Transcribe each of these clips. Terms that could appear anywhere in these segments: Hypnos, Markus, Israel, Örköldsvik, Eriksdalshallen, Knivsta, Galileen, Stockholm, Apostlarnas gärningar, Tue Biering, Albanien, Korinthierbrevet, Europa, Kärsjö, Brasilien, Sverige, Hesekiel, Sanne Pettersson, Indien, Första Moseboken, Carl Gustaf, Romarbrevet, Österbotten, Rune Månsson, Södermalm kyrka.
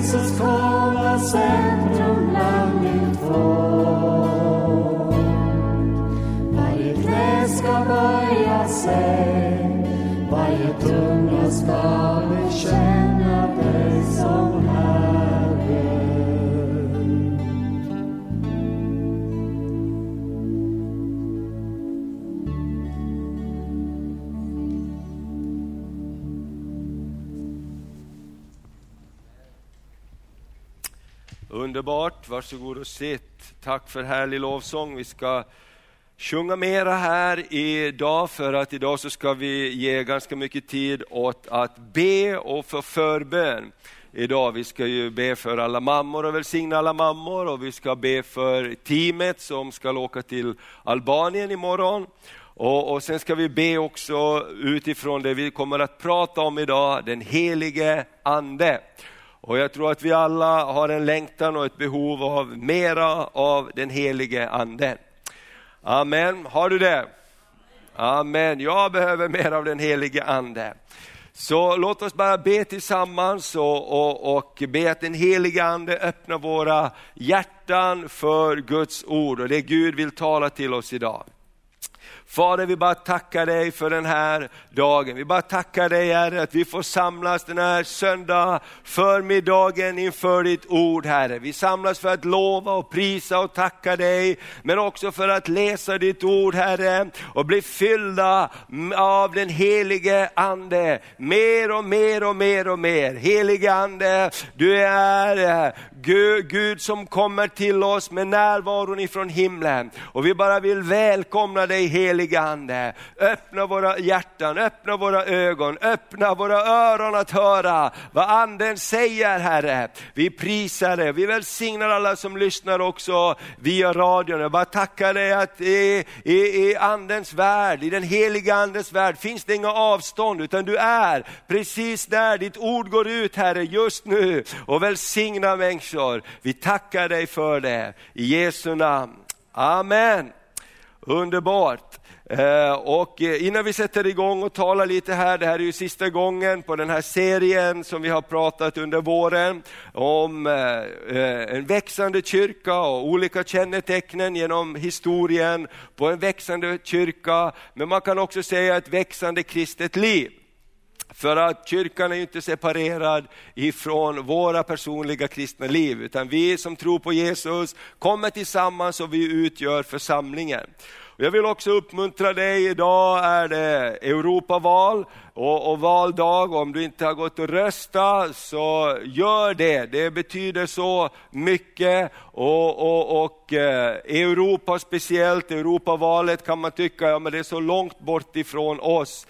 Jesus komma centrum landet får. Varje knä ska böja sig, varje tunga ska bekänna dig som Herre. Underbart, varsågod och sitt. Tack för härlig lovsång. Vi ska sjunga mera här idag, för att idag så ska vi ge ganska mycket tid åt att be och för förbön. Idag vi ska ju be för alla mammor och välsigna alla mammor, och vi ska be för teamet som ska åka till Albanien imorgon. Och sen ska vi be också utifrån det vi kommer att prata om idag, den helige ande. Och jag tror att vi alla har en längtan och ett behov av mera av den helige anden. Amen. Har du det? Amen. Jag behöver mer av den helige ande. Så låt oss bara be tillsammans och be att den helige ande öppnar våra hjärtan för Guds ord. Och det Gud vill tala till oss idag. Fader, vi bara tackar dig för den här dagen. Vi bara tackar dig, Herre, att vi får samlas den här söndag förmiddagen inför ditt ord, Herre. Vi samlas för att lova och prisa och tacka dig, men också för att läsa ditt ord, Herre, och bli fyllda av den helige ande. Mer och mer och mer och mer. Helige ande, du är Gud som kommer till oss med närvaron ifrån himlen. Och vi bara vill välkomna dig, helige ande. Öppna våra hjärtan, öppna våra ögon, öppna våra öron att höra vad anden säger, Herre. Vi prisar dig, vi välsignar alla som lyssnar också via radion. Jag bara tackar dig att i andens värld, i den heliga andens värld, finns det inga avstånd, utan du är precis där ditt ord går ut, Herre, just nu. Och välsigna människor. Vi tackar dig för det. I Jesu namn. Amen. Underbart. Och innan vi sätter igång och talar lite här, det här är ju sista gången på den här serien som vi har pratat under våren om en växande kyrka och olika kännetecknen genom historien på en växande kyrka. Men man kan också säga ett växande kristet liv. För att kyrkan är ju inte separerad ifrån våra personliga kristna liv, utan vi som tror på Jesus kommer tillsammans och vi utgör församlingen. Jag vill också uppmuntra dig, idag är det Europaval och valdag. Om du inte har gått och rösta, så gör det. Det betyder så mycket, och Europa speciellt, Europavalet kan man tycka, ja, men det är så långt bort ifrån oss.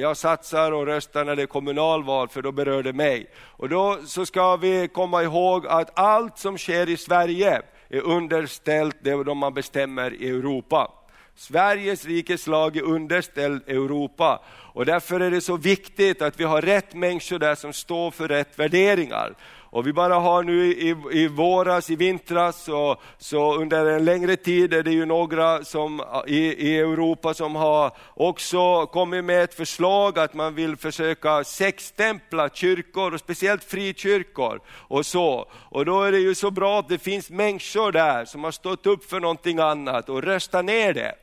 Jag satsar och röstar när det är kommunalval, för då berör det mig. Och då så ska vi komma ihåg att allt som sker i Sverige är underställt det de man bestämmer i Europa. Sveriges rikes lag är underställd Europa. Och därför är det så viktigt att vi har rätt människor där som står för rätt värderingar. Och vi bara har nu i våras, i vintras, så under en längre tid är det ju några som i Europa som har också kommit med ett förslag att man vill försöka sexstämpla kyrkor, och speciellt frikyrkor och så. Och då är det ju så bra att det finns människor där som har stått upp för någonting annat och röstat ner det.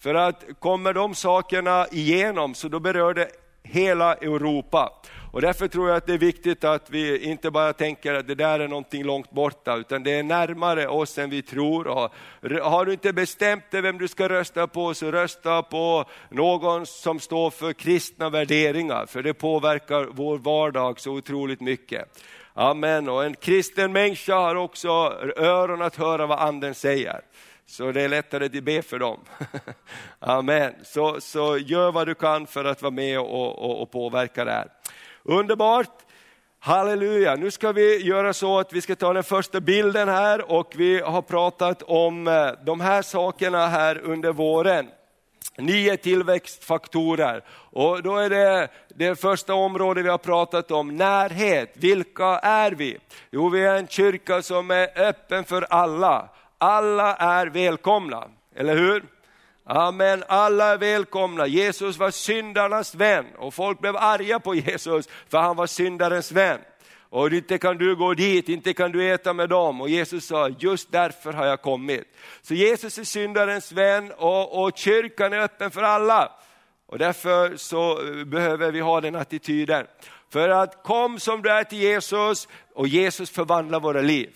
För att kommer de sakerna igenom, så då berör det hela Europa. Och därför tror jag att det är viktigt att vi inte bara tänker att det där är någonting långt borta, utan det är närmare oss än vi tror. Och har du inte bestämt dig vem du ska rösta på, så rösta på någon som står för kristna värderingar, för det påverkar vår vardag så otroligt mycket. Amen. Och en kristen människa har också öron att höra vad anden säger. Så det är lättare att be för dem. Amen. Så gör vad du kan för att vara med och påverka det här. Underbart. Halleluja. Nu ska vi göra så att vi ska ta den första bilden här. Och vi har pratat om de här sakerna här under våren. 9 tillväxtfaktorer. Och då är det första området vi har pratat om, närhet. Vilka är vi? Jo, vi är en kyrka som är öppen för alla. Alla är välkomna, eller hur? Amen, alla är välkomna. Jesus var syndarnas vän, och folk blev arga på Jesus för han var syndarens vän. och inte kan du gå dit, inte kan du äta med dem. Och Jesus sa, just därför har jag kommit. Så Jesus är syndarens vän och kyrkan är öppen för alla. Och därför så behöver vi ha den attityden. För att kom som du är till Jesus, och Jesus förvandlar våra liv.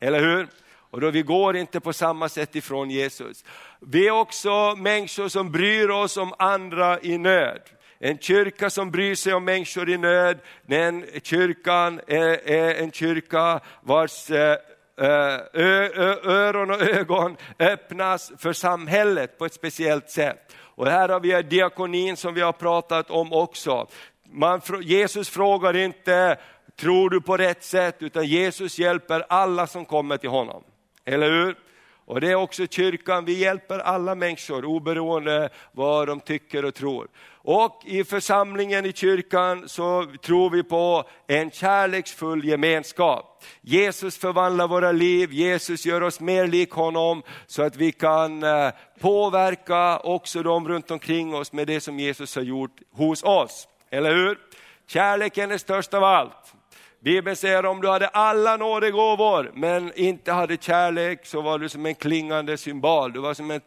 Eller hur? Och då vi går inte på samma sätt ifrån Jesus. Vi är också människor som bryr oss om andra i nöd. En kyrka som bryr sig om människor i nöd. Den kyrkan är en kyrka vars öron och ögon öppnas för samhället på ett speciellt sätt. Och här har vi diakonin som vi har pratat om också. Jesus frågar inte, tror du på rätt sätt? Utan Jesus hjälper alla som kommer till honom. Eller hur? Och det är också kyrkan, vi hjälper alla människor oberoende vad de tycker och tror. Och i församlingen i kyrkan så tror vi på en kärleksfull gemenskap. Jesus förvandlar våra liv, Jesus gör oss mer lik honom så att vi kan påverka också de runt omkring oss med det som Jesus har gjort hos oss. Eller hur? Kärleken är störst av allt. Bibeln säger om du hade alla nådegåvor men inte hade kärlek så var du som en klingande symbol. Du var som en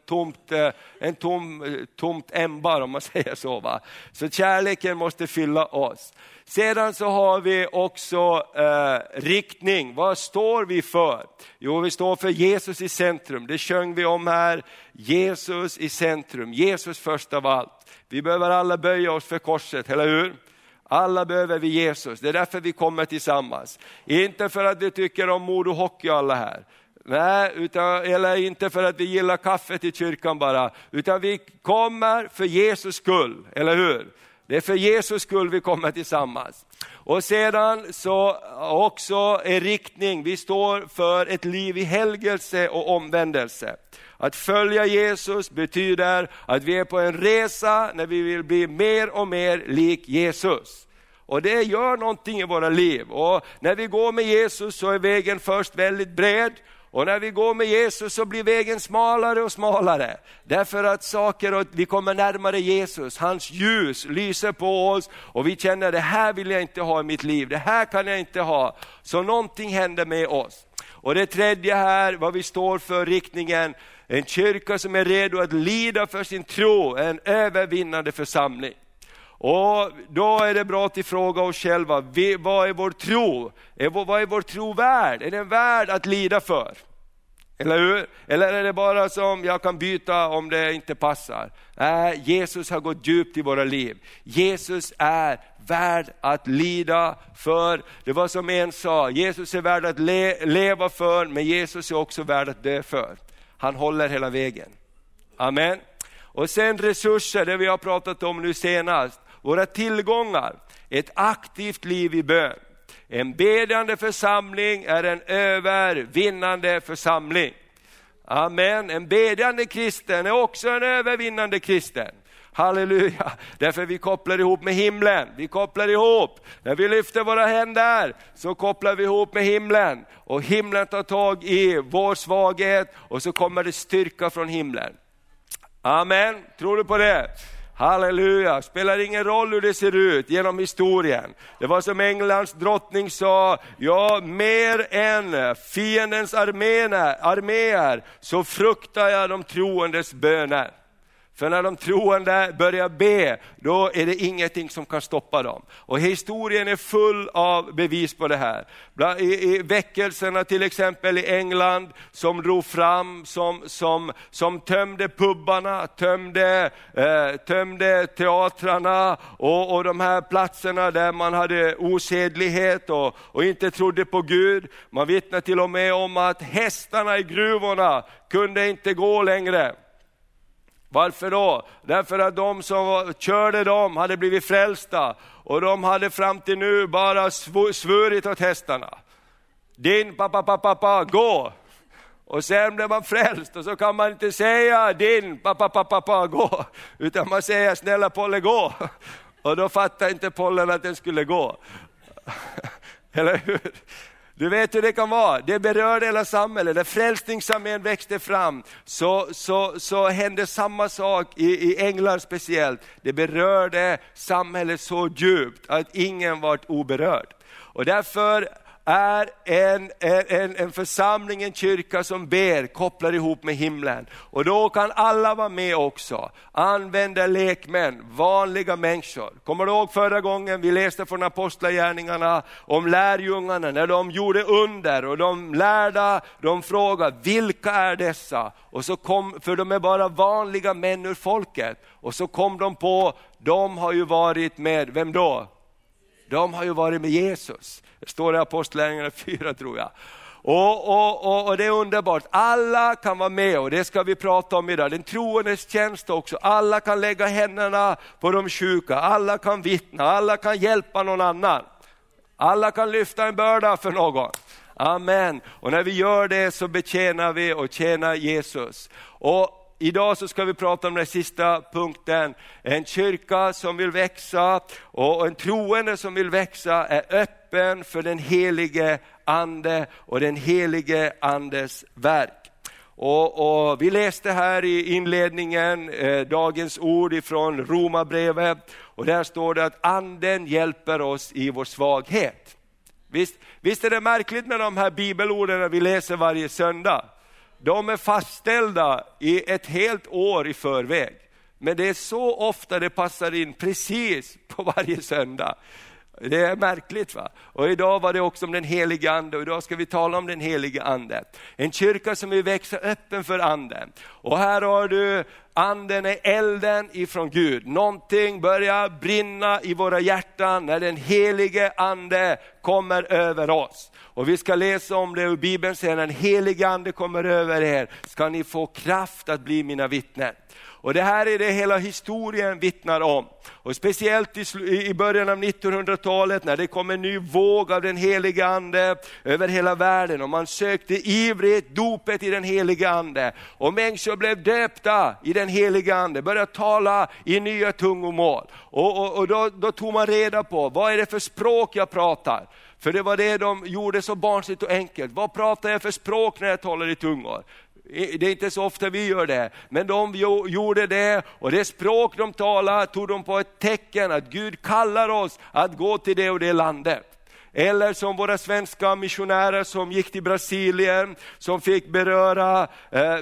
tomt ämbar om man säger så. Va? Så kärleken måste fylla oss. Sedan så har vi också riktning. Vad står vi för? Jo, vi står för Jesus i centrum. Det sjöng vi om här. Jesus i centrum. Jesus först av allt. Vi behöver alla böja oss för korset, eller hur? Alla behöver vi Jesus. Det är därför vi kommer tillsammans. Inte för att vi tycker om mod och hockey alla här. Nej, utan, eller inte för att vi gillar kaffet i kyrkan bara. Utan vi kommer för Jesus skull, eller hur? Det är för Jesus skull vi kommer tillsammans. Och sedan så också är riktning. Vi står för ett liv i helgelse och omvändelse. Att följa Jesus betyder att vi är på en resa när vi vill bli mer och mer lik Jesus. Och det gör någonting i våra liv. Och när vi går med Jesus så är vägen först väldigt bred. Och när vi går med Jesus så blir vägen smalare och smalare. Därför att vi kommer närmare Jesus. Hans ljus lyser på oss. Och vi känner det här vill jag inte ha i mitt liv. Det här kan jag inte ha. Så någonting händer med oss. Och det tredje här, vad vi står för riktningen. En kyrka som är redo att lida för sin tro. En övervinnande församling. Och då är det bra att fråga oss själva, vad är vår tro? Vad är vår tro värd? Är den värd att lida för? Eller hur? Eller är det bara som jag kan byta om det inte passar? Nej, Jesus har gått djupt i våra liv. Jesus är värd att lida för. Det var som en sa, Jesus är värd att leva för, men Jesus är också värd att dö för. Han håller hela vägen. Amen. Och sen resurser, det vi har pratat om nu senast. Våra tillgångar, ett aktivt liv i bön. En bedjande församling är en övervinnande församling. Amen, en bedjande kristen är också en övervinnande kristen. Halleluja, därför vi kopplar ihop med himlen. Vi kopplar ihop, när vi lyfter våra händer så kopplar vi ihop med himlen. Och himlen tar tag i vår svaghet och så kommer det styrka från himlen. Amen, tror du på det? Halleluja, spelar ingen roll hur det ser ut genom historien. Det var som Englands drottning sa, ja, mer än fiendens arméer så fruktar jag de troendes böner. För när de troende börjar be, då är det ingenting som kan stoppa dem. Och historien är full av bevis på det här. I väckelserna till exempel i England som drog fram, som tömde pubbarna, tömde teatrarna och de här platserna där man hade osedlighet och inte trodde på Gud. Man vittnar till och med om att hästarna i gruvorna kunde inte gå längre. Varför då? Därför att de som körde dem hade blivit frälsta. Och de hade fram till nu bara svurit åt hästarna. Din pappa, gå! Och sen blev man frälst. Och så kan man inte säga din pappa, gå. Utan man säger snälla Polle, gå. Och då fattade inte Pollen att den skulle gå. Eller hur? Du vet hur det kan vara. Det berörde hela samhället. När frälsningsarmén växte fram så hände samma sak i England speciellt. Det berörde samhället så djupt att ingen var oberörd. Och därför är en församling, en kyrka som ber, kopplar ihop med himlen. Och då kan alla vara med också. Använda lekmän, vanliga människor. Kommer du ihåg förra gången vi läste från Apostlargärningarna om lärjungarna när de gjorde under och de lärda, de frågade vilka är dessa? Och så kom, för de är bara vanliga män ur folket. Och så kom de på, de har ju varit med, vem då? De har ju varit med Jesus. Det står i Apostlagärningarna 4 tror jag. Och det är underbart. Alla kan vara med och det ska vi prata om idag. Den troendes tjänst också. Alla kan lägga händerna på de sjuka. Alla kan vittna. Alla kan hjälpa någon annan. Alla kan lyfta en börda för någon. Amen. Och när vi gör det så betjänar vi och tjänar Jesus. Och idag så ska vi prata om den sista punkten. En kyrka som vill växa och en troende som vill växa är öppen för den helige ande och den helige andes verk. Och vi läste här i inledningen dagens ord ifrån Romarbrevet. Och där står det att anden hjälper oss i vår svaghet. Visst är det märkligt med de här bibelorden vi läser varje söndag? De är fastställda i ett helt år i förväg. Men det är så ofta det passar in precis på varje söndag. Det är märkligt va? Och idag var det också om den helige ande. Och idag ska vi tala om den helige ande. En kyrka som vill växa öppen för anden. Och här har du, anden är elden ifrån Gud. Någonting börjar brinna i våra hjärtan när den helige ande kommer över oss. Och vi ska läsa om det i Bibeln sen. Den helige ande kommer över er. Ska ni få kraft att bli mina vittnen. Och det här är det hela historien vittnar om. Och speciellt i början av 1900-talet när det kom en ny våg av den heliga ande över hela världen. Och man sökte ivrigt dopet i den heliga ande. Och människor blev döpta i den heliga ande. Började tala i nya tungomål. Och då tog man reda på, vad är det för språk jag pratar? För det var det de gjorde så barnsligt och enkelt. Vad pratar jag för språk när jag talar i tungor? Det är inte så ofta vi gör det. Men de gjorde det. Och det språk de talade tog de på ett tecken. Att Gud kallar oss att gå till det och det landet. Eller som våra svenska missionärer som gick till Brasilien. Som fick beröra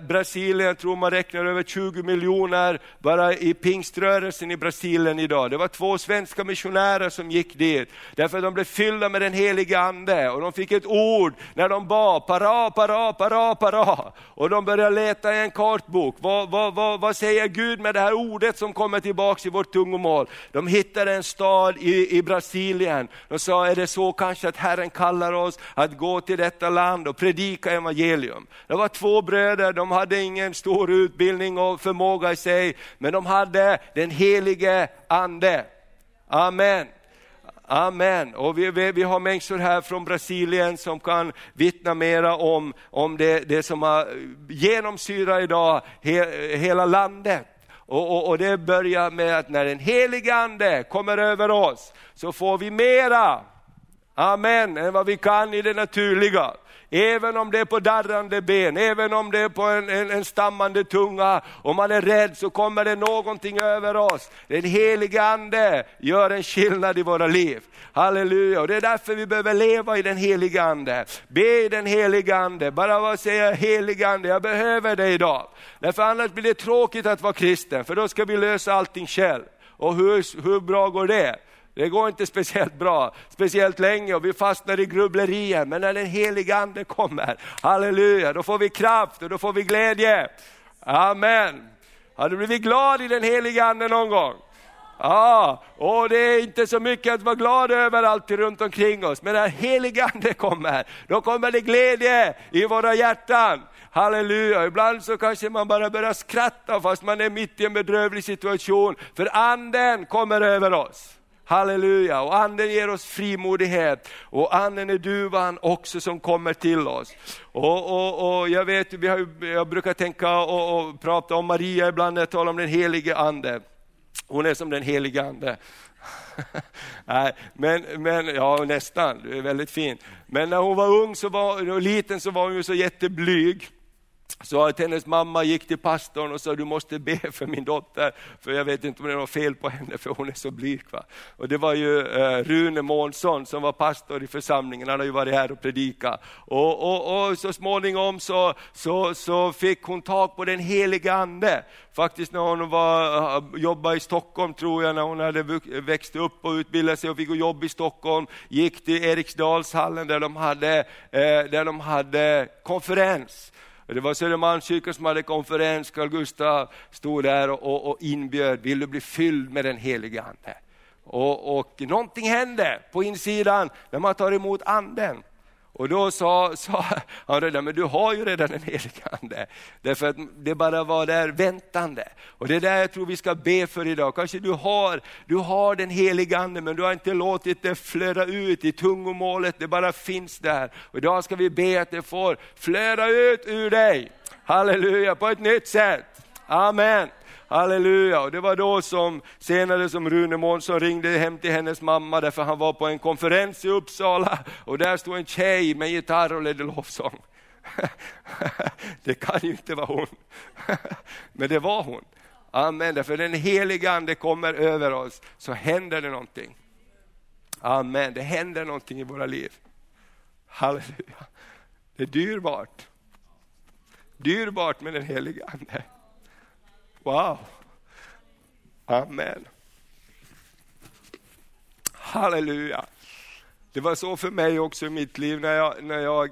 Brasilien. Tror man räknar över 20 miljoner. Bara i pingströrelsen i Brasilien idag. Det var 2 svenska missionärer som gick dit. Därför att de blev fyllda med den heliga ande. Och de fick ett ord när de bad. Para, para, para, para. Och de började leta i en kartbok. Vad säger Gud med det här ordet som kommer tillbaka i vårt tungomål? De hittade en stad i Brasilien. De sa, är det så kanske att Herren kallar oss att gå till detta land och predika evangelium. Det var 2 bröder, de hade ingen stor utbildning och förmåga i sig, men de hade den helige ande. Amen. Amen. Och vi har människor här från Brasilien som kan vittna mera om det som har genomsyrat idag hela landet. Och det börjar med att när den helige ande kommer över oss så får vi mera. Amen, än vad vi kan i det naturliga. Även om det är på darrande ben, även om det är på en stammande tunga. Om man är rädd så kommer det någonting över oss. Den helige ande gör en skillnad i våra liv. Halleluja, och det är därför vi behöver leva i den helige ande. Be i den helige ande, bara vad säger helige ande, jag behöver dig idag. Därför annars blir det tråkigt att vara kristen, för då ska vi lösa allting själv. Och hur bra går det? Det går inte speciellt bra, speciellt länge och vi fastnar i grubblerier. Men när den heliga ande kommer, halleluja, då får vi kraft och då får vi glädje. Amen. Har du blivit glad i den heliga ande någon gång? Ja, och det är inte så mycket att vara glad över allt runt omkring oss. Men när helige ande kommer, då kommer det glädje i våra hjärtan. Halleluja, ibland så kanske man bara börjar skratta fast man är mitt i en bedrövlig situation. För anden kommer över oss. Halleluja, och anden ger oss frimodighet och anden är duvan också som kommer till oss. Och jag vet, jag brukar tänka och prata om Maria ibland när jag talar om den helige ande. Hon är som den heliga ande. Nej, men ja, nästan. Det är väldigt fin. Men när hon var ung och liten så var hon ju så jätteblyg. Så att hennes mamma gick till pastorn och sa, du måste be för min dotter. För jag vet inte om det är något fel på henne, för hon är så blyg. Va? Och det var ju Rune Månsson som var pastor i församlingen. Han har ju varit här och predikat. Och så småningom så fick hon tag på den heliga ande. Faktiskt när hon jobbade i Stockholm, tror jag, när hon hade växt upp och utbildat sig och fick jobb i Stockholm. Gick till Eriksdalshallen där de hade konferens. Det var Södermalm kyrka som hade konferens. Carl Gustaf stod där och inbjöd. Vill du bli fylld med den heliga ande? Och någonting hände på insidan när man tar emot anden. Och då sa han redan, men du har ju redan den heliga ande. Därför att det bara var där väntande. Och det är där jag tror vi ska be för idag. Kanske du har den heliga ande, men du har inte låtit det flöda ut i tungomålet. Det bara finns där. Och idag ska vi be att det får flöda ut ur dig. Halleluja, på ett nytt sätt. Amen. Halleluja, och det var då senare som Rune Månsson ringde hem till hennes mamma, därför han var på en konferens i Uppsala och där stod en tjej med gitarr och ledde lovsång. Det kan ju inte vara hon. Men det var hon. Amen, därför den heliga ande kommer över oss så händer det någonting. Amen, det händer någonting i våra liv. Halleluja. Det är dyrbart. Dyrbart med den heliga ande. Wow. Amen. Halleluja. Det var så för mig också i mitt liv när jag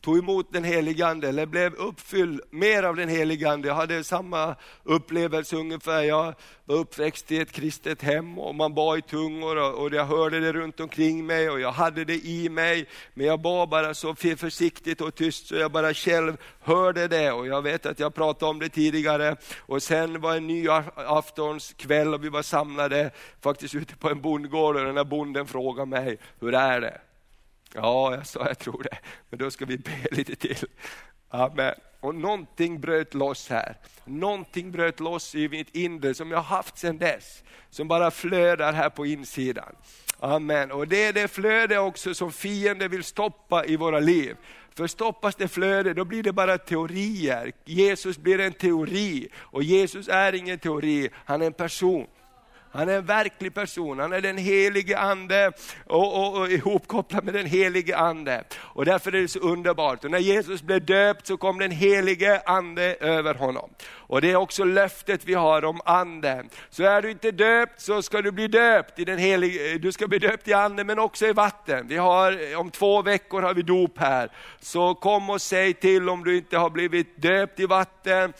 tog emot den helige ande, eller blev uppfylld mer av den helige ande. Jag hade samma upplevelse ungefär. Jag var uppväxt i ett kristet hem och man bad i tungor och jag hörde det runt omkring mig och jag hade det i mig. Men jag bad bara så försiktigt och tyst så jag bara själv hörde det. Och jag vet att jag pratade om det tidigare. Och sen var en ny aftonskväll och vi var samlade faktiskt ute på en bondgård och den här bonden frågade mig, hur är det? Ja, jag sa, jag tror det. Men då ska vi be lite till. Amen. Och någonting bröt loss här. Någonting bröt loss i mitt inre som jag haft sedan dess. Som bara flödar här på insidan. Amen. Och det är det flöde också som fienden vill stoppa i våra liv. För stoppas det flöde, då blir det bara teorier. Jesus blir en teori. Och Jesus är ingen teori, han är en person. Han är en verklig person, han är den helige ande och ihopkopplad med den helige ande. Och därför är det så underbart. Och när Jesus blev döpt så kom den helige ande över honom. Och det är också löftet vi har om anden. Så är du inte döpt så ska du bli döpt i den helige. Du ska bli döpt i anden men också i vatten. Vi har, om 2 veckor har vi dop här. Så kom och säg till om du inte har blivit döpt i vatten.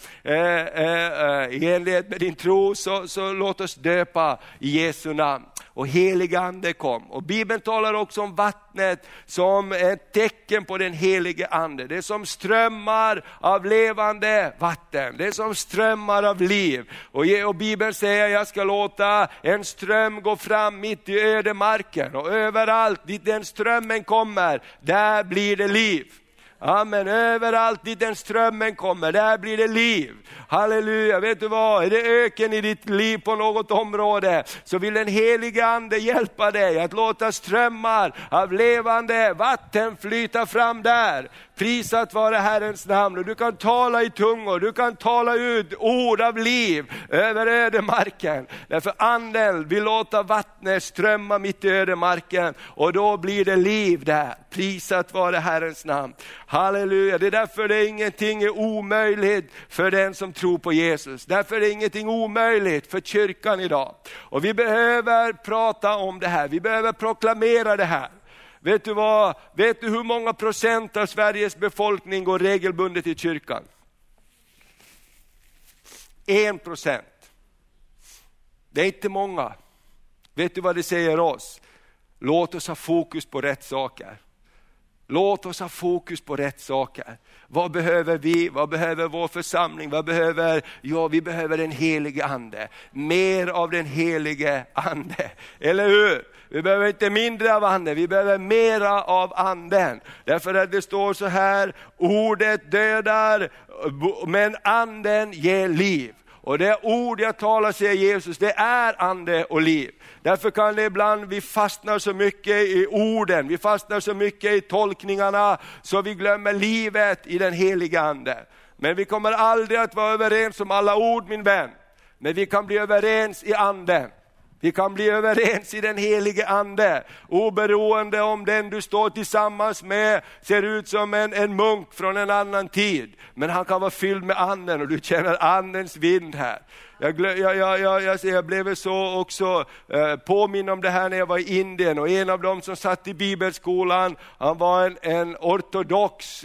I enlighet med din tro så låt oss döpa i Jesu namn. Och heliga ande kom. Och Bibeln talar också om vattnet som ett tecken på den helige ande. Det är som strömmar av levande vatten. Det är som strömmar av liv. Och Bibeln säger, jag ska låta en ström gå fram mitt i ödemarken. Och överallt dit den strömmen kommer, där blir det liv. Amen, överallt dit den strömmen kommer, där blir det liv. Halleluja, vet du vad? Är det öken i ditt liv på något område så vill den heliga ande hjälpa dig att låta strömmar av levande vatten flyta fram där. Prisat vare Herrens namn och du kan tala i tungor, du kan tala ut ord av liv över ödemarken. Därför anden vill låta vattnet strömma mitt i ödemarken och då blir det liv där. Prisat vare Herrens namn. Halleluja, det är därför det är ingenting är omöjligt för den som tror på Jesus. Därför är det ingenting omöjligt för kyrkan idag. Och vi behöver prata om det här, vi behöver proklamera det här. Vet du vad? Vet du hur många procent av Sveriges befolkning går regelbundet i kyrkan? 1%. Det är inte många. Vet du vad det säger oss? Låt oss ha fokus på rätt saker. Låt oss ha fokus på rätt saker. Vad behöver vi? Vad behöver vår församling? Vad behöver? Ja, vi behöver den helige ande. Mer av den helige ande. Eller hur? Vi behöver inte mindre av anden. Vi behöver mera av anden. Därför att det står så här. Ordet dödar men anden ger liv. Och det ord jag talar, säger Jesus, det är ande och liv. Därför kan det ibland, vi fastnar så mycket i orden, vi fastnar så mycket i tolkningarna, så vi glömmer livet i den heliga ande. Men vi kommer aldrig att vara överens om alla ord, min vän. Men vi kan bli överens i anden. Vi kan bli överens i den helige ande. Oberoende om den du står tillsammans med ser ut som en munk från en annan tid. Men han kan vara fylld med anden och du känner andens vind här. Jag blev så också påminn om det här när jag var i Indien. Och en av dem som satt i bibelskolan, han var en ortodox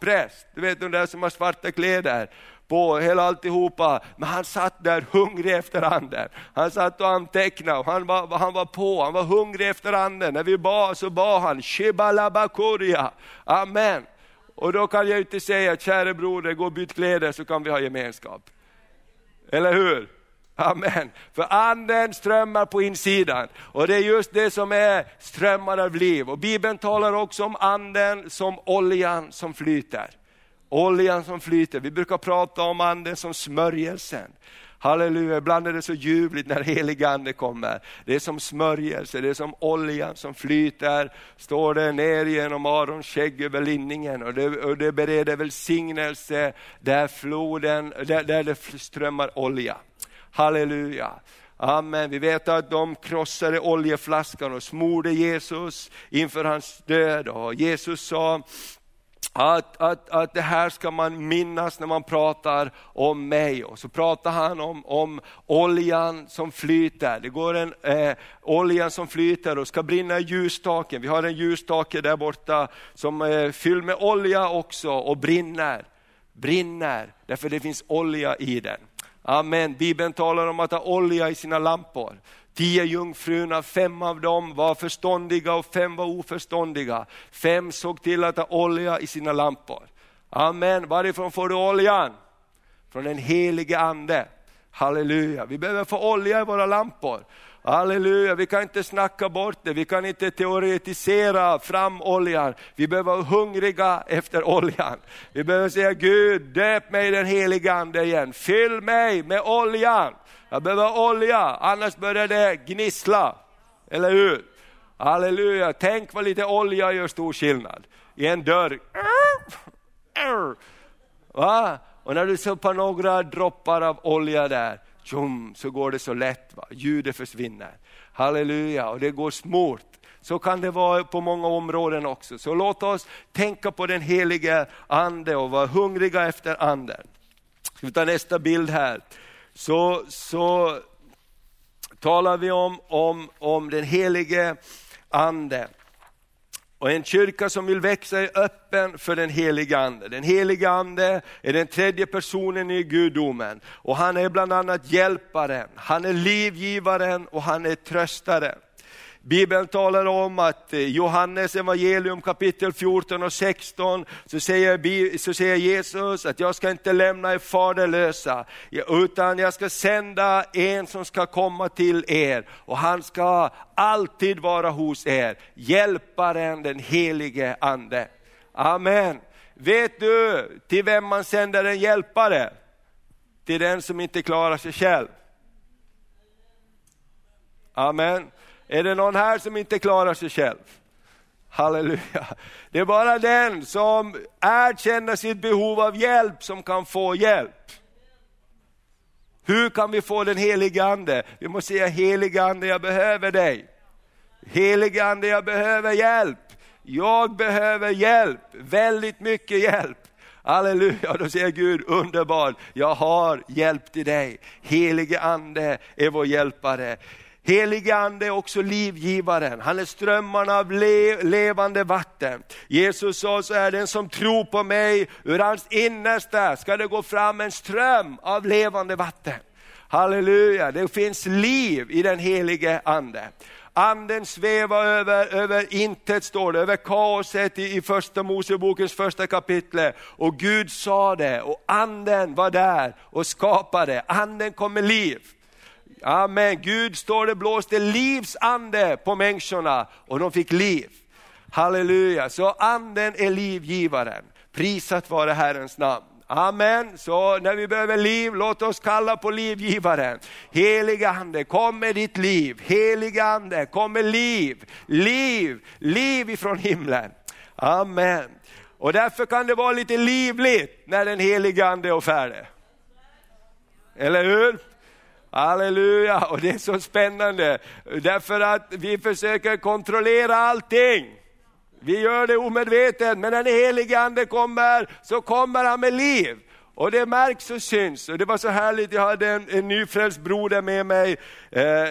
präst. Du vet, de där som har svarta kläder på hela alltihopa, men han satt där hungrig efter anden. Han satt och antecknade och han var hungrig efter anden. När vi bad så bad han shibalabakuria, amen. Och då kan jag inte säga, kära broder, gå och byt kläder så kan vi ha gemenskap. Eller hur? Amen. För anden strömmar på insidan. Och det är just det som är strömmar av liv. Och Bibeln talar också om anden som oljan som flyter. Oljan som flyter. Vi brukar prata om anden som smörjelsen. Halleluja, ibland är det så ljuvligt när helig ande kommer. Det är som smörjelse, det är som oljan som flyter. Står det ner genom Arons skägg över linningen. Och det bereder välsignelse där floden, där det strömmar olja. Halleluja. Amen. Vi vet att de krossade oljeflaskan och smorde Jesus inför hans död. Och Jesus sa att det här ska man minnas när man pratar om mig. Och så pratar han om oljan som flyter. Det går en oljan som flyter och ska brinna i ljusstaken. Vi har en ljusstake där borta som fylld med olja också och brinner. Därför det finns olja i den. Amen. Bibeln talar om att ha olja i sina lampor. 10 jungfrurna, 5 av dem var förståndiga och 5 var oförståndiga. 5 såg till att ha olja i sina lampor. Amen. Varifrån får du oljan? Från den helige ande. Halleluja. Vi behöver få olja i våra lampor. Halleluja, vi kan inte snacka bort det, vi kan inte teoretisera fram oljan. Vi behöver vara hungriga efter oljan. Vi behöver säga, Gud, döp mig i den heliga ande igen. Fyll mig med oljan. Jag behöver olja, annars börjar det gnissla. Eller hur? Halleluja, tänk vad lite olja gör stor skillnad. I en dörr. Va? Och när du sopar några droppar av olja där, så går det så lätt, va? Ljudet försvinner. Halleluja, och det går smort. Så kan det vara på många områden också. Så låt oss tänka på den heliga ande och vara hungriga efter anden. Ska vi ta nästa bild här. Så talar vi om den helige ande. Och en kyrka som vill växa är öppen för den heliga ande. Den heliga ande är den tredje personen i gudomen. Och han är bland annat hjälparen, han är livgivaren och han är tröstaren. Bibeln talar om att Johannes evangelium kapitel 14 och 16 så säger Jesus att jag ska inte lämna er faderlösa, utan jag ska sända en som ska komma till er och han ska alltid vara hos er. Hjälparen, den helige ande. Amen. Vet du till vem man sänder en hjälpare? Till den som inte klarar sig själv. Amen. Är det någon här som inte klarar sig själv? Halleluja. Det är bara den som erkänner sitt behov av hjälp som kan få hjälp. Hur kan vi få den heliga ande? Vi måste säga, heliga ande, jag behöver dig. Heliga ande, jag behöver hjälp. Jag behöver hjälp. Väldigt mycket hjälp. Halleluja, då säger Gud, underbar. Jag har hjälp till dig. Helige ande är vår hjälpare. Helige ande är också livgivaren. Han är strömmarna av levande vatten. Jesus sa så här, den som tror på mig, ur hans innersta ska det gå fram en ström av levande vatten. Halleluja, det finns liv i den helige ande. Anden svävar över intet, står det, över kaoset i första Mosebokens första kapitel. Och Gud sa det och anden var där och skapade. Anden kom med liv. Amen. Gud, står det, blåste livs ande på människorna och de fick liv. Halleluja. Så anden är livgivaren. Prisat vare Herrens namn. Amen. Så när vi behöver liv, låt oss kalla på livgivaren. Heliga ande, kom med ditt liv. Heliga ande, kom med liv. Liv, liv ifrån himlen. Amen. Och därför kan det vara lite livligt när den heliga ande är färdig. Eller hur? Halleluja. Och det är så spännande. Därför att vi försöker kontrollera allting. Vi gör det omedvetet, men när den helige ande kommer så kommer han med liv. Och det märks och syns. Och det var så härligt, jag hade en nyfrälst broder med mig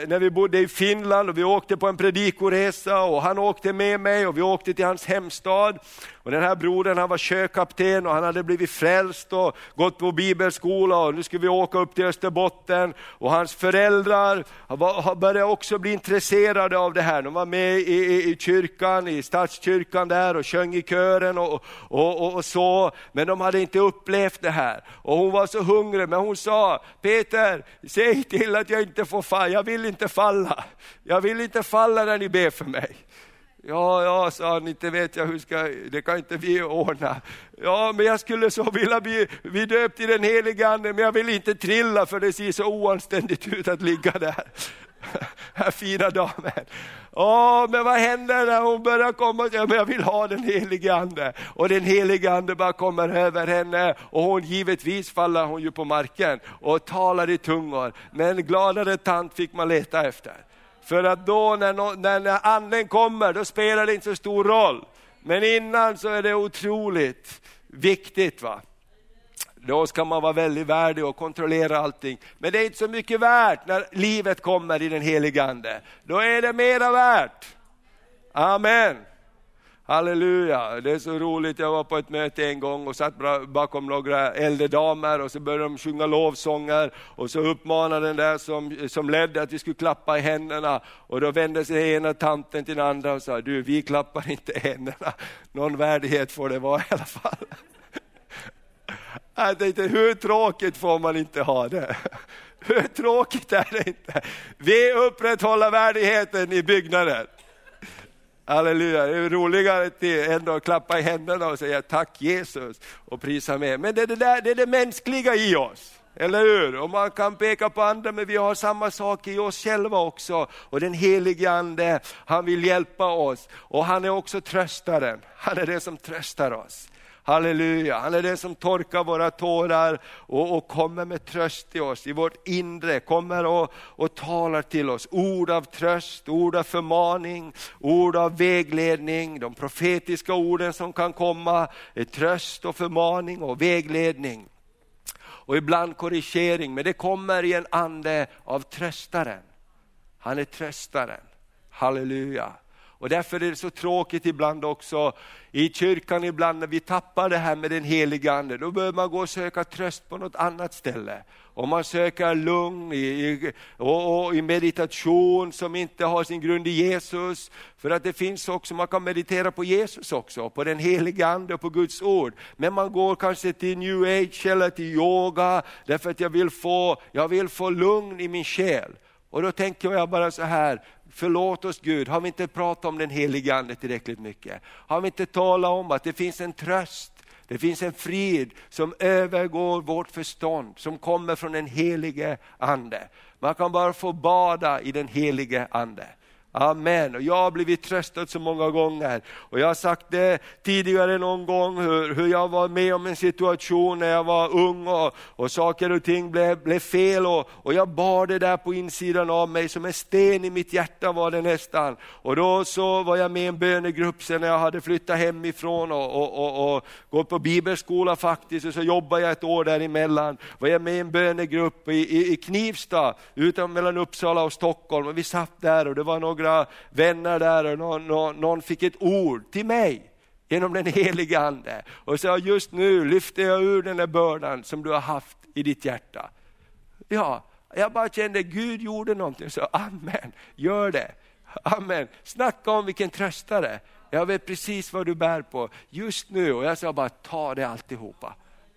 när vi bodde i Finland. Och vi åkte på en predikoresa och han åkte med mig och vi åkte till hans hemstad. Och den här brodern, han var sjökapten och han hade blivit frälst och gått på bibelskola. Och nu skulle vi åka upp till Österbotten. Och hans föräldrar började också bli intresserade av det här. De var med i kyrkan, i stadskyrkan där och sjöng i kören och så. Men de hade inte upplevt det här. Och hon var så hungrig, men hon sa: Peter, säg till att jag inte får falla. Jag vill inte falla. Jag vill inte falla när ni ber för mig. Ja, sa han, inte vet jag hur ska, det kan inte vi ordna. Ja, men jag skulle så vilja bli döpt i den heliga anden, men jag vill inte trilla för det ser så oanständigt ut att ligga där. Här fina damen. Men vad händer när hon börjar komma? Ja, men jag vill ha den heliga ande. Och den heliga ande bara kommer över henne. Och hon givetvis faller hon ju på marken och talar i tungor. Men gladare tant fick man leta efter. För att då när anden kommer, då spelar det inte så stor roll. Men innan så är det otroligt viktigt, va? Då ska man vara väldigt värdig och kontrollera allting. Men det är inte så mycket värt när livet kommer i den heliga ande. Då är det mera värt. Amen. Halleluja, det är så roligt. Jag var på ett möte en gång och satt bakom några äldre damer och så började de sjunga lovsånger och så uppmanade den där som ledde att vi skulle klappa i händerna. Och då vände sig ena tanten till den andra och sa: du, vi klappar inte i händerna. Någon värdighet får det vara i alla fall. Jag tänkte, hur tråkigt får man inte ha det? Hur tråkigt är det inte? Vi upprätthåller värdigheten i byggnaden. Halleluja, det är roligare än att klappa i händerna och säga tack Jesus och prisa med. Men det är det mänskliga i oss, eller hur? Och man kan peka på andra, men vi har samma sak i oss själva också. Och den helige ande, han vill hjälpa oss. Och han är också tröstaren, han är det som tröstar oss. Halleluja, han är den som torkar våra tårar och kommer med tröst till oss i vårt inre. Kommer och talar till oss. Ord av tröst, ord av förmaning, ord av vägledning. De profetiska orden som kan komma är tröst och förmaning och vägledning. Och ibland korrigering, men det kommer i en ande av tröstaren. Han är tröstaren. Halleluja. Och därför är det så tråkigt ibland också i kyrkan, ibland när vi tappar det här med den heliga anden. Då behöver man gå och söka tröst på något annat ställe. Om man söker lugn i meditation som inte har sin grund i Jesus. För att det finns också, man kan meditera på Jesus också, på den heliga ande och på Guds ord. Men man går kanske till New Age eller till yoga därför att jag vill få lugn i min själ. Och då tänker jag bara så här: förlåt oss Gud, har vi inte pratat om den heliga ande tillräckligt mycket? Har vi inte talat om att det finns en tröst, det finns en frid som övergår vårt förstånd, som kommer från den helige ande. Man kan bara få bada i den helige ande. Amen. Och jag har blivit tröstad så många gånger. Och jag har sagt det tidigare någon gång, hur jag var med om en situation när jag var ung och saker och ting blev fel. Och jag bar det där på insidan av mig som en sten i mitt hjärta var det nästan. Och då så var jag med i en bönegrupp sen när jag hade flyttat hemifrån och gått på bibelskola faktiskt. Och så jobbade jag ett år däremellan. Var jag med i en bönegrupp i Knivsta utan mellan Uppsala och Stockholm. Och vi satt där och det var några vänner där och någon fick ett ord till mig genom den heliga ande och sa: just nu lyfter jag ur den där bördan som du har haft i ditt hjärta. Ja, jag bara kände Gud gjorde någonting, så amen, gör det. Amen, snacka om vilken tröstare. Jag vet precis vad du bär på just nu och jag sa bara ta det alltihopa.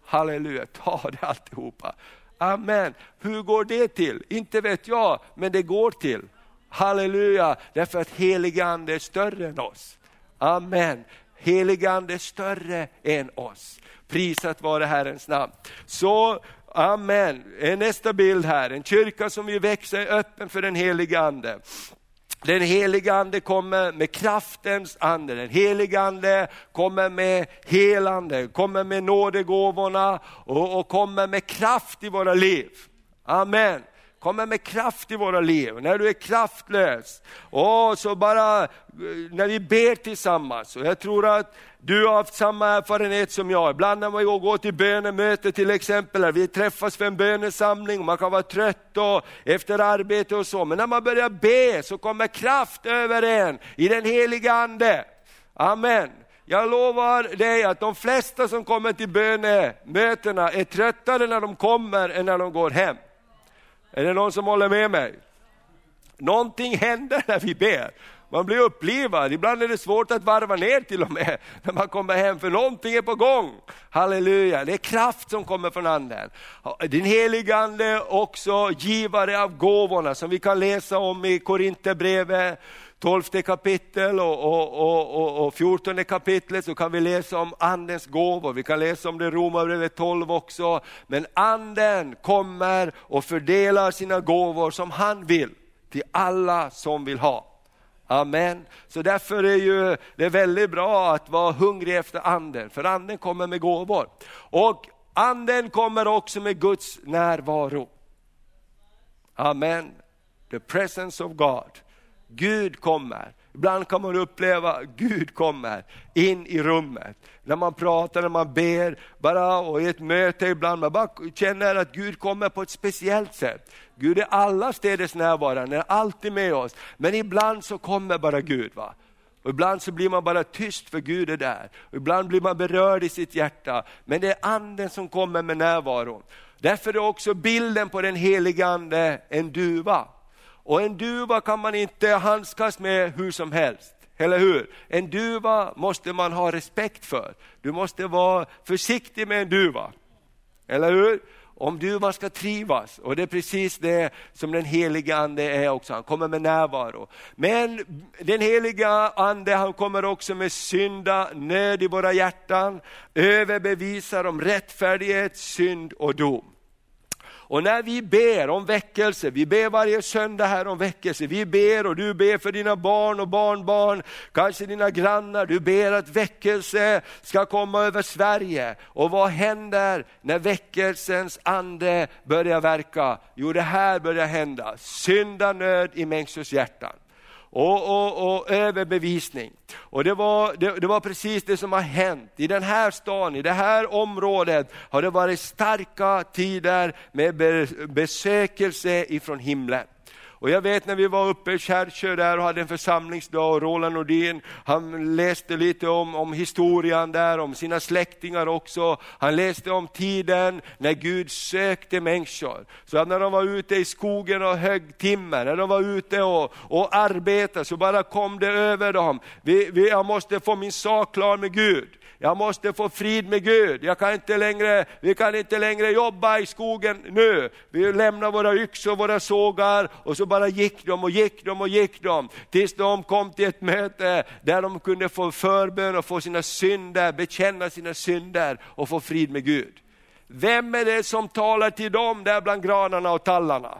Halleluja, ta det alltihopa. Amen, hur går det till? Inte vet jag, men det går till. Halleluja, därför att helig ande är större än oss. Amen. Helige Ande större än oss. Prisat vare Herrens namn. Så, amen. Nästa bild här. En kyrka som vill växa är öppen för den helige Ande. Den helige Ande kommer med kraftens ande. Den helige Ande kommer med helande. Kommer med nådegåvorna och kommer med kraft i våra liv. Amen. Kommer med kraft i våra liv. När du är kraftlös. Och så bara när vi ber tillsammans. Och jag tror att du har haft samma erfarenhet som jag. Ibland när man går till bönemöte till exempel. Vi träffas för en bönesamling. Och man kan vara trött och efter arbete och så. Men när man börjar be så kommer kraft över en. I den heliga ande. Amen. Jag lovar dig att de flesta som kommer till bönemötena är tröttare när de kommer än när de går hem. Är det någon som håller med mig? Någonting händer när vi ber. Man blir upplivad. Ibland är det svårt att varva ner till och med. När man kommer hem för någonting är på gång. Halleluja. Det är kraft som kommer från anden. Den helige ande är också givare av gåvorna. Som vi kan läsa om i Korinthierbrevet 12 kapitel och 14 kapitlet. Så kan vi läsa om andens gåvor. Vi kan läsa om det i Romarbrevet 12 också. Men anden kommer och fördelar sina gåvor som han vill. Till alla som vill ha. Amen. Så därför är ju det väldigt bra att vara hungrig efter anden. För anden kommer med gåvor. Och anden kommer också med Guds närvaro. Amen. The presence of God. Gud kommer. Ibland kan man uppleva Gud kommer in i rummet. När man pratar, när man ber, bara och i ett möte ibland. Man bara känner att Gud kommer på ett speciellt sätt. Gud är alla städers närvarande, är alltid med oss. Men ibland så kommer bara Gud va. Och ibland så blir man bara tyst för Gud är där. Och ibland blir man berörd i sitt hjärta. Men det är anden som kommer med närvaron. Därför är också bilden på den heliga ande en duva. Och en duva kan man inte handskas med hur som helst. Eller hur? En duva måste man ha respekt för. Du måste vara försiktig med en duva. Eller hur? Om duvan ska trivas. Och det är precis det som den heliga ande är också. Han kommer med närvaro. Men den heliga ande han kommer också med synda, nöd i våra hjärtan. Överbevisar om rättfärdighet, synd och dom. Och när vi ber om väckelse, vi ber varje söndag här om väckelse. Vi ber och du ber för dina barn och barnbarn, kanske dina grannar. Du ber att väckelse ska komma över Sverige. Och vad händer när väckelsens ande börjar verka? Jo, det här börjar hända. Syndanöd i människors hjärtan. Och överbevisning. Och det var precis det som har hänt. I den här stan, i det här området har det varit starka tider med besökelse ifrån himlen. Och jag vet när vi var uppe i Kärsjö där och hade en församlingsdag och Roland Nordin, han läste lite om historien där, om sina släktingar också. Han läste om tiden när Gud sökte människor. Så att när de var ute i skogen och högg timmer, när de var ute och arbetade så bara kom det över dem. Jag måste få min sak klar med Gud. Jag måste få frid med Gud. Vi kan inte längre jobba i skogen nu. Vi lämnar våra yxor och våra sågar. Och så bara gick de. Tills de kom till ett möte där de kunde få förbön och få sina synder. Bekänna sina synder och få frid med Gud. Vem är det som talar till dem där bland granarna och tallarna?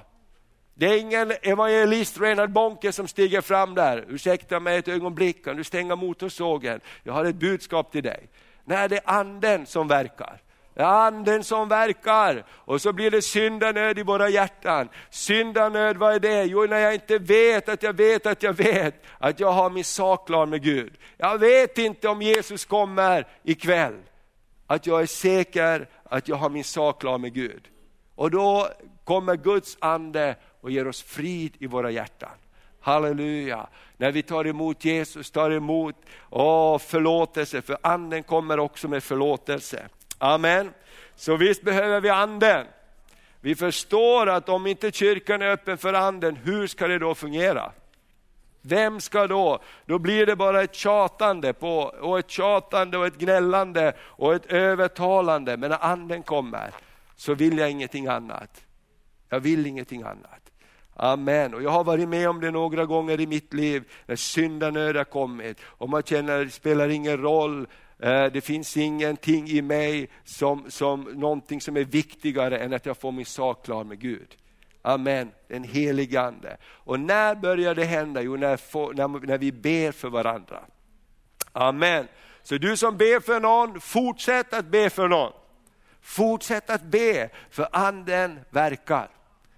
Det är ingen evangelist Reinhard Bonnke som stiger fram där. Ursäkta mig ett ögonblick, kan du stänga motorsågen? Jag har ett budskap till dig. Nej, det är anden som verkar. Det är anden som verkar. Och så blir det syndanöd i våra hjärtan. Syndanöd, vad är det? Jo, när jag inte vet att jag vet att jag vet att jag har min sak klar med Gud. Jag vet inte om Jesus kommer ikväll. Att jag är säker att jag har min sak klar med Gud. Och då kommer Guds ande och ger oss frid i våra hjärtan. Halleluja. När vi tar emot Jesus, tar emot förlåtelse. För anden kommer också med förlåtelse. Amen. Så visst behöver vi anden. Vi förstår att om inte kyrkan är öppen för anden, hur ska det då fungera? Vem ska då? Då blir det bara ett tjatande och ett gnällande och ett övertalande. Men när anden kommer så vill jag ingenting annat. Amen. Och jag har varit med om det några gånger i mitt liv när syndanöd har kommit och man känner det spelar ingen roll. Det finns ingenting i mig som någonting som är viktigare än att jag får min sak klar med Gud. Amen. Den helige ande. Och när börjar det hända? Jo, när vi ber för varandra. Amen. Så du som ber för någon, fortsätt att be för någon. Fortsätt att be, för anden verkar.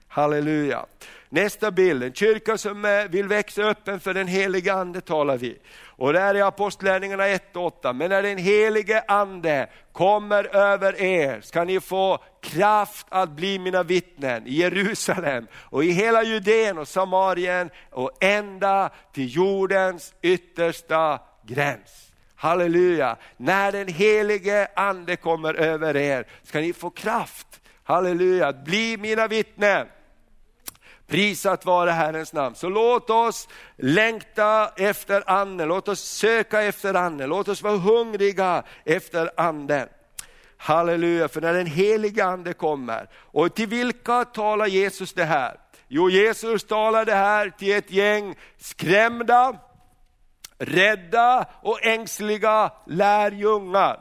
Halleluja. Nästa bild, en kyrka som vill växa öppen för den heliga ande talar vi. Och där är apostlärningarna 1:8. Men när den helige ande kommer över er ska ni få kraft att bli mina vittnen i Jerusalem och i hela Judén och Samarien och ända till jordens yttersta gräns. Halleluja. När den helige ande kommer över er ska ni få kraft. Halleluja. Bli mina vittnen. Prisat vare Herrens namn. Så låt oss längta efter anden. Låt oss söka efter anden. Låt oss vara hungriga efter anden. Halleluja. För när den heliga ande kommer. Och till vilka talar Jesus det här? Jo, Jesus talar det här till ett gäng skrämda, rädda och ängsliga lärjungar.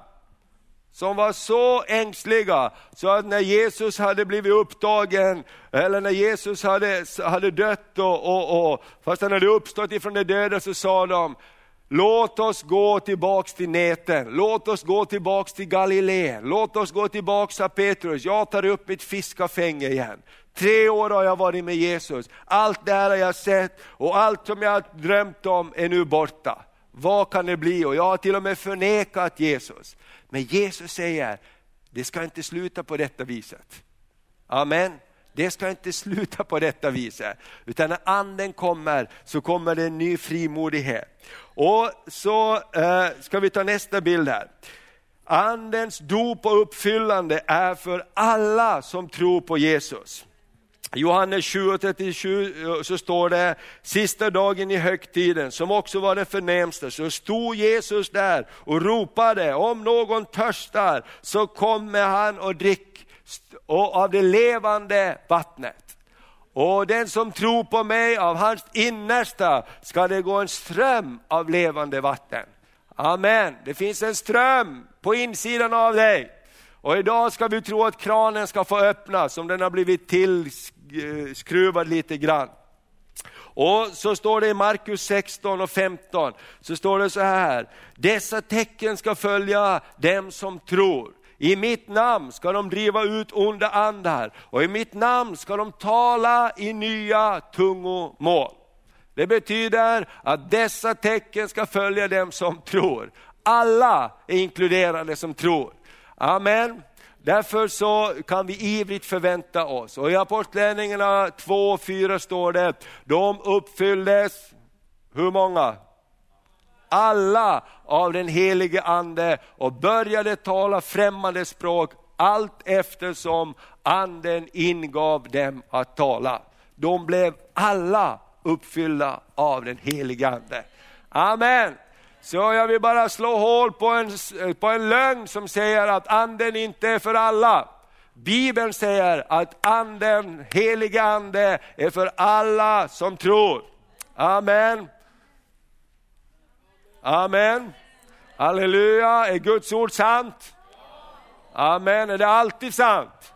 Som var så ängsliga så att när Jesus hade blivit upptagen eller när Jesus hade dött och fast han hade uppstått ifrån de döda så sa de: låt oss gå tillbaks till näten, låt oss gå tillbaks till Galileen, låt oss gå tillbaks till Petrus, jag tar upp mitt fiskafänge igen. 3 år har jag varit med Jesus, allt det här har jag sett och allt som jag drömt om är nu borta. Vad kan det bli? Och jag har till och med förnekat Jesus. Men Jesus säger, det ska inte sluta på detta viset. Amen. Det ska inte sluta på detta viset. Utan när anden kommer så kommer det en ny frimodighet. Och så ska vi ta nästa bild här. Andens dop och uppfyllande är för alla som tror på Jesus. Johannes 7:37 så står det: sista dagen i högtiden, som också var den förnämsta, så stod Jesus där och ropade: om någon törstar så kommer han och drick av det levande vattnet. Och den som tror på mig, av hans innersta ska det gå en ström av levande vatten. Amen. Det finns en ström på insidan av dig. Och idag ska vi tro att kranen ska få öppnas om den har blivit tillskruvad lite grann. Och så står det i Markus 16:15, så står det så här: dessa tecken ska följa dem som tror. I mitt namn ska de driva ut onda andar och i mitt namn ska de tala i nya tungomål. Det betyder att dessa tecken ska följa dem som tror. Alla är inkluderade som tror. Amen. Därför så kan vi ivrigt förvänta oss. Och i apostlärningarna 2:4 står det: de uppfylldes, hur många? Alla av den helige ande och började tala främmande språk allt eftersom anden ingav dem att tala. De blev alla uppfyllda av den helige ande. Amen. Så jag vill bara slå hål på en lögn som säger att anden inte är för alla. Bibeln säger att anden, heliga ande, är för alla som tror. Amen. Amen. Halleluja. Är Guds ord sant? Amen. Är det alltid sant?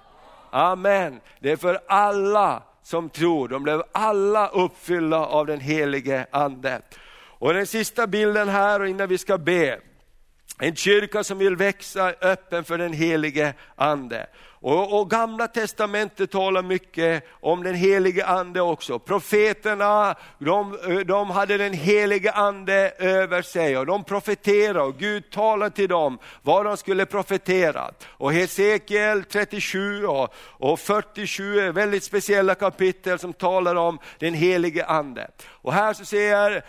Amen. Det är för alla som tror. De blev alla uppfyllda av den helige ande. Och den sista bilden här, och innan vi ska be. En kyrka som vill växa öppen för den helige ande. Och gamla testamentet talar mycket om den helige ande också. Profeterna, de hade den helige ande över sig. Och de profeterade och Gud talade till dem vad de skulle profetera. Och Hesekiel 37 och 47 är väldigt speciella kapitel som talar om den helige ande. Och här så säger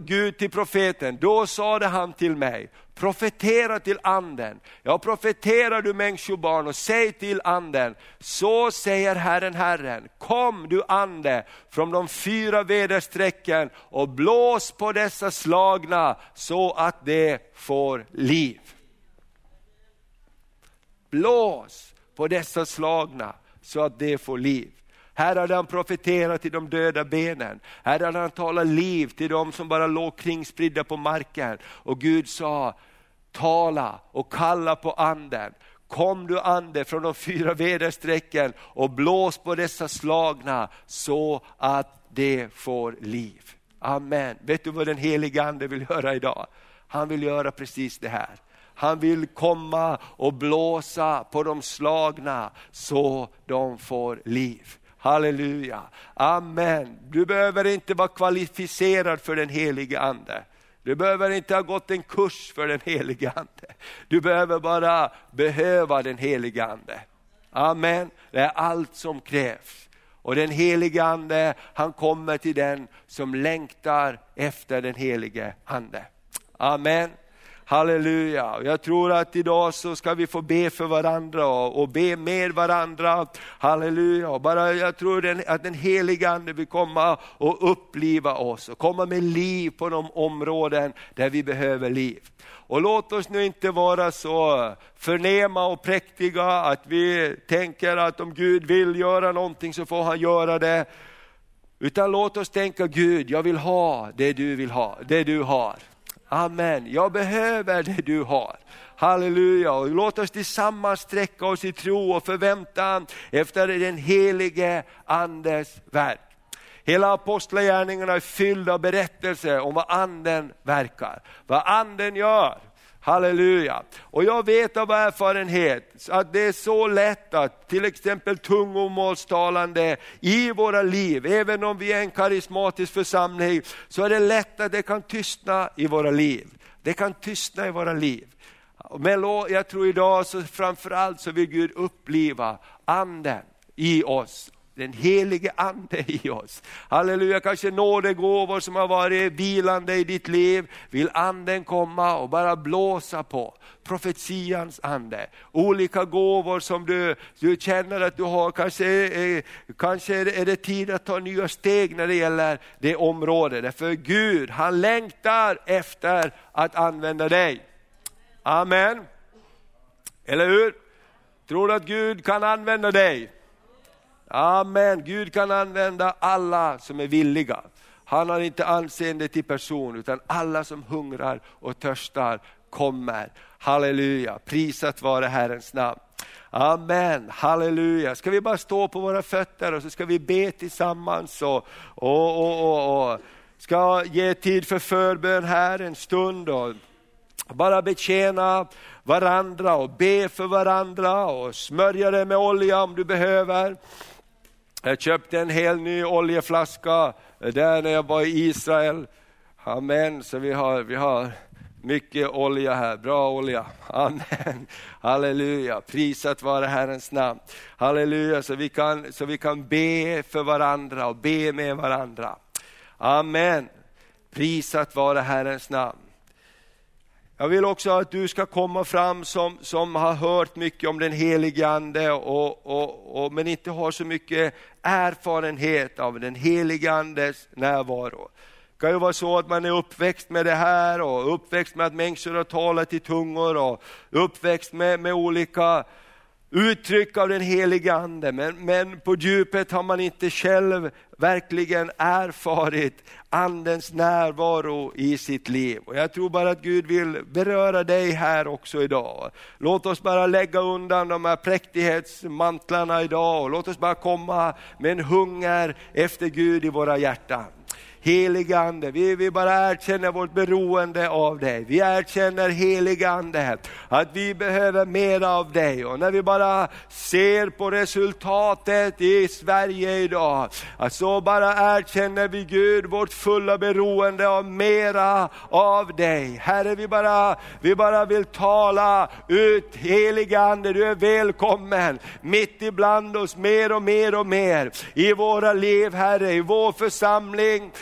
Gud till profeten: då sade han till mig, profetera till anden. Ja, profeterar du människobarn och säg till anden: så säger Herren, kom du ande från de 4 väderstrecken och blås på dessa slagna så att det får liv. Blås på dessa slagna så att det får liv. Här hade han profeterat till de döda benen. Här hade han talat liv till de som bara låg kringspridda på marken. Och Gud sa, tala och kalla på anden. Kom du ande från de fyra väderstrecken och blås på dessa slagna så att det får liv. Amen. Vet du vad den heliga ande vill göra idag? Han vill göra precis det här. Han vill komma och blåsa på de slagna så de får liv. Halleluja. Amen. Du behöver inte vara kvalificerad för den heliga ande. Du behöver inte ha gått en kurs för den heliga ande. Du behöver bara behöva den heliga ande. Amen. Det är allt som krävs. Och den heliga ande, han kommer till den som längtar efter den helige ande. Amen. Halleluja. Jag tror att idag så ska vi få be för varandra och be med varandra. Halleluja. Bara jag tror att den heliga ande vill komma och uppliva oss och komma med liv på de områden där vi behöver liv. Och låt oss nu inte vara så förnäma och präktiga att vi tänker att om Gud vill göra någonting så får han göra det. Utan låt oss tänka, Gud, jag vill ha det du vill ha, det du har. Amen, jag behöver det du har. Halleluja, och låt oss tillsammans sträcka oss i tro och förväntan efter den helige andes verk. Hela apostlagärningarna är fyllda av berättelser om vad anden verkar, vad anden gör. Halleluja. Och jag vet av erfarenhet att det är så lätt att till exempel tungomålstalande i våra liv, även om vi är en karismatisk församling, så är det lätt att det kan tystna i våra liv. Det kan tystna i våra liv. Men jag tror idag så framförallt så vill Gud uppliva anden i oss. Den helige ande i oss. Halleluja, kanske nådegåvor som har varit vilande i ditt liv. Vill anden komma och bara blåsa på. Profetians ande. Olika gåvor som du känner att du har. Kanske är det tid att ta nya steg när det gäller det området. Därför Gud, han längtar efter att använda dig. Amen. Eller hur? Tror du att Gud kan använda dig? Amen. Gud kan använda alla som är villiga. Han har inte anseende till person, utan alla som hungrar och törstar kommer. Halleluja. Prisat vare Herrens namn. Amen. Halleluja. Ska vi bara stå på våra fötter och så ska vi be tillsammans och ska ge tid för förbön här en stund och bara betjäna varandra och be för varandra och smörja det med olja om du behöver. Jag köpte en hel ny oljeflaska där när jag var i Israel. Amen, så vi har mycket olja här, bra olja. Amen. Halleluja, prisat vare Herrens namn. Halleluja, så vi kan be för varandra och be med varandra. Amen, prisat vare Herrens namn. Jag vill också att du ska komma fram som har hört mycket om den helige ande och men inte har så mycket erfarenhet av den helige andes närvaro. Det kan ju vara så att man är uppväxt med det här och uppväxt med att människor har talat i tungor och uppväxt med olika uttryck av den heliga ande. Men på djupet har man inte själv verkligen erfarit andens närvaro i sitt liv. Och jag tror bara att Gud vill beröra dig här också idag. Låt oss bara lägga undan de här präktighetsmantlarna idag. Och låt oss bara komma med en hunger efter Gud i våra hjärtan. Heliga ande, vi bara erkänner vårt beroende av dig. Vi erkänner, heliga ande, att vi behöver mer av dig. Och när vi bara ser på resultatet i Sverige idag, så bara erkänner vi, Gud, vårt fulla beroende av mera av dig. Herre, vi bara vill tala ut, heliga ande, du är välkommen mitt ibland oss mer och mer och mer i våra liv, Herre, i vår församling.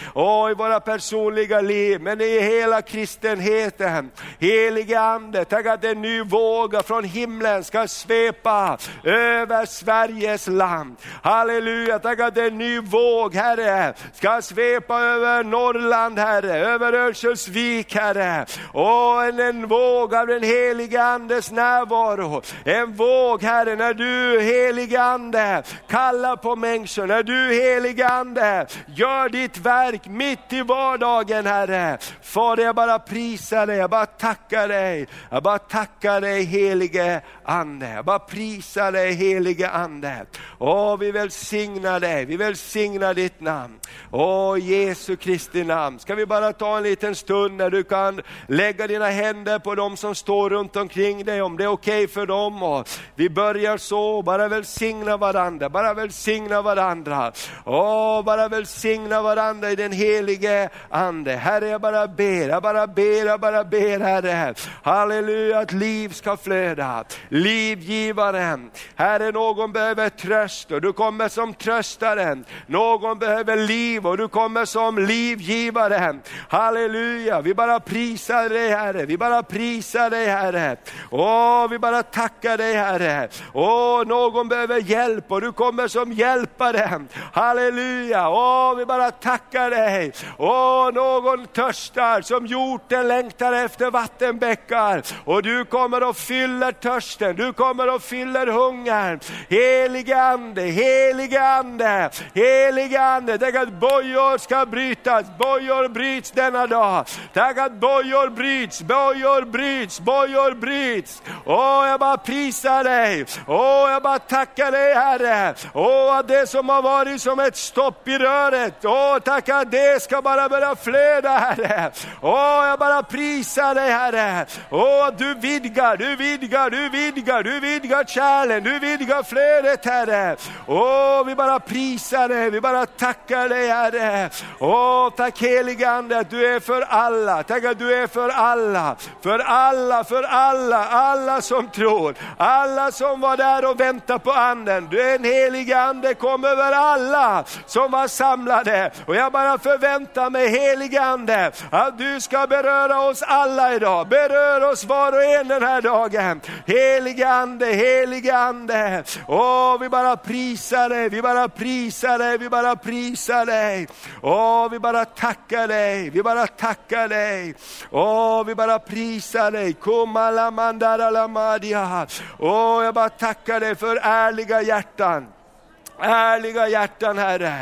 i våra personliga liv, men i hela kristenheten. Helige Ande, tack att en ny våg från himlen ska svepa över Sveriges land. Halleluja, tack att en ny våg, Herre, ska svepa över Norrland, Herre, över Örköldsvik, Herre. Åh, en våg av den helige Andes närvaro. En våg, Herre, när du, helige Ande, kallar på människor, när du, helige Ande, gör ditt verk mitt i vardagen, Herre. Fader, jag bara prisar dig, jag bara tackar dig. Jag bara tackar dig, helige Ande. Jag bara prisar dig, helige Ande. Åh, vi välsignar dig, vi välsignar ditt namn. Åh, Jesu Kristi namn. Ska vi bara ta en liten stund när du kan lägga dina händer på dem som står runt omkring dig, om det är okej för dem. Och vi börjar så, bara välsigna varandra, bara välsigna varandra. Åh, bara välsigna varandra i den helige Ande. Herre, jag bara ber, Herre. Halleluja, att liv ska flöda. Livgivaren. Herre, någon behöver tröst och du kommer som tröstaren. Någon behöver liv och du kommer som livgivaren. Halleluja, vi bara prisar dig, Herre. Vi bara prisar dig, Herre. Åh, vi bara tackar dig, Herre. Åh, någon behöver hjälp och du kommer som hjälpare. Halleluja, åh, vi bara tackar dig. Åh, någon törstar som hjorten längtar efter vattenbäckar. Och du kommer och fyller törsten, du kommer och fyller hungern. Helige Ande, helige Ande, helige Ande. Tänk att bojor ska brytas, bojor bryts denna dag. Tänk att bojor bryts, bojor bryts, bojor bryts. Åh, jag bara prisar dig. Åh, jag bara tackar dig, Herre. Åh, det som har varit som ett stopp i röret, åh, tacka, det ska bara börja flöda, Herre. Åh, jag bara prisar dig, Herre. Åh, du vidgar, du vidgar, du vidgar, du vidgar kärlen, du vidgar flödet, Herre. Åh, vi bara prisar dig, vi bara tackar dig, Herre. Åh, tack helige Ande att du är för alla. Tack att du är för alla, för alla, för alla, alla som tror, alla som var där och väntade på anden. Du är en helig Ande, kom över alla som var samlade. Och jag bara förväntar mig, helige Ande, att du ska beröra oss alla idag. Berör oss var och en den här dagen. Helige Ande, helige Ande. Åh, vi bara prisar dig, vi bara prisar dig, vi bara prisar dig. Åh, vi bara tackar dig, vi bara tackar dig. Åh, vi bara prisar dig. Åh, jag bara tackar dig för ärliga hjärtan. Ärliga hjärtan, Herre.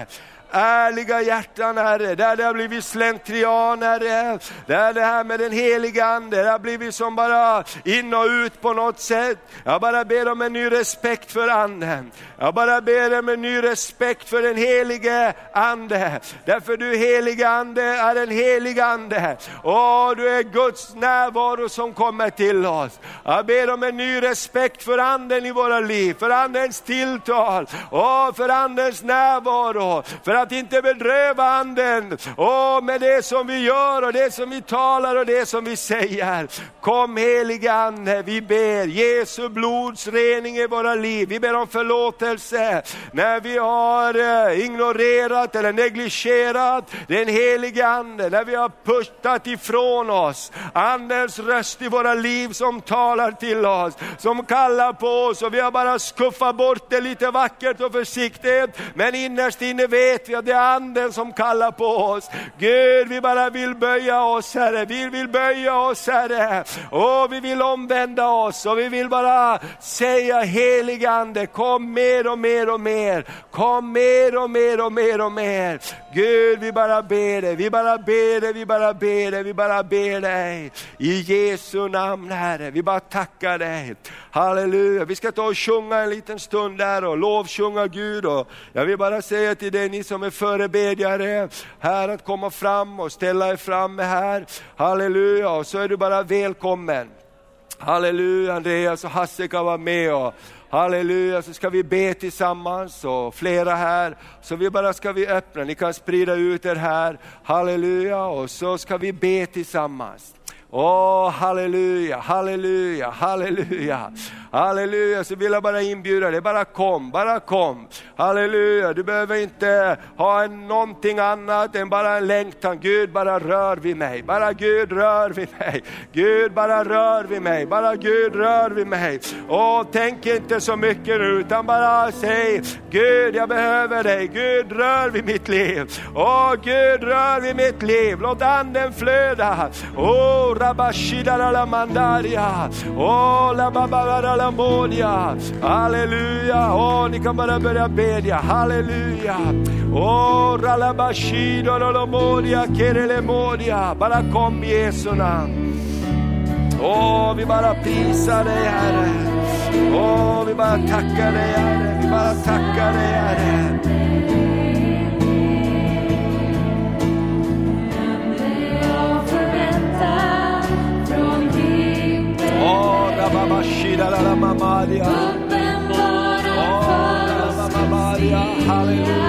Ärliga hjärtan, Herre, där det har blivit slentrian, Herre, där det här med den heliga Ande, där har blivit som bara in och ut på något sätt. Jag bara ber om en ny respekt för anden. Jag bara ber om en ny respekt för den helige Ande. Därför du heliga Ande är en helig Ande. Åh, du är Guds närvaro som kommer till oss. Jag ber om en ny respekt för anden i våra liv, för andens tilltal, åh, för andens närvaro, för att inte bedröva anden. Åh, med det som vi gör och det som vi talar och det som vi säger. Kom helige Ande, vi ber Jesu blods rening i våra liv. Vi ber om förlåtelse när vi har ignorerat eller negligerat den helige Ande, när vi har pustat ifrån oss andens röst i våra liv som talar till oss, som kallar på oss, och vi har bara skuffat bort det lite vackert och försiktigt, men innerst inne vet vi att det är anden som kallar på oss. Gud, vi bara vill böja oss, Herre. Vi vill böja oss, Herre. Och vi vill omvända oss. Och vi vill bara säga, helige Ande, kom mer och mer och mer. Kom mer och mer och mer och mer. Gud, vi bara ber dig. Vi bara ber dig. Vi bara ber dig. Vi bara ber dig. I Jesu namn, Herre. Vi bara tackar dig. Halleluja. Vi ska ta och sjunga en liten stund där och lovsjunga Gud. Och jag vill bara säga till dig, ni som är förebedjare här, att komma fram och ställa er fram här. Halleluja. Och så är du bara välkommen. Halleluja. Andreas och Hasse kan vara med. Och halleluja, så ska vi be tillsammans och flera här. Så vi bara ska vi öppna, ni kan sprida ut er här. Halleluja. Och så ska vi be tillsammans. Åh, halleluja, halleluja, halleluja. Halleluja, så vill jag bara inbjuda dig. Bara kom. Halleluja, du behöver inte ha någonting annat än bara en längtan. Gud, bara rör vid mig. Bara Gud, rör vid mig. Och tänk inte så mycket utan bara säg: Gud, jag behöver dig. Gud, rör vid mitt liv. Åh, Gud, rör vid mitt liv. Låt anden flöda. Åh, rabashidala mandaria. Åh, lababara monia. Halleluja. Åh, ni kan bara börja bedja. Halleluja. Åh, rabashidala monia, kerele monia. Bara kom i Jesu namn. Åh, vi bara prisar dig, Herre. Åh, vi bara tackar dig, Herre. Vi bara tackar dig, Herre. Åh, rababa shida la la mamaria. Åh, rababa maria. Halleluja.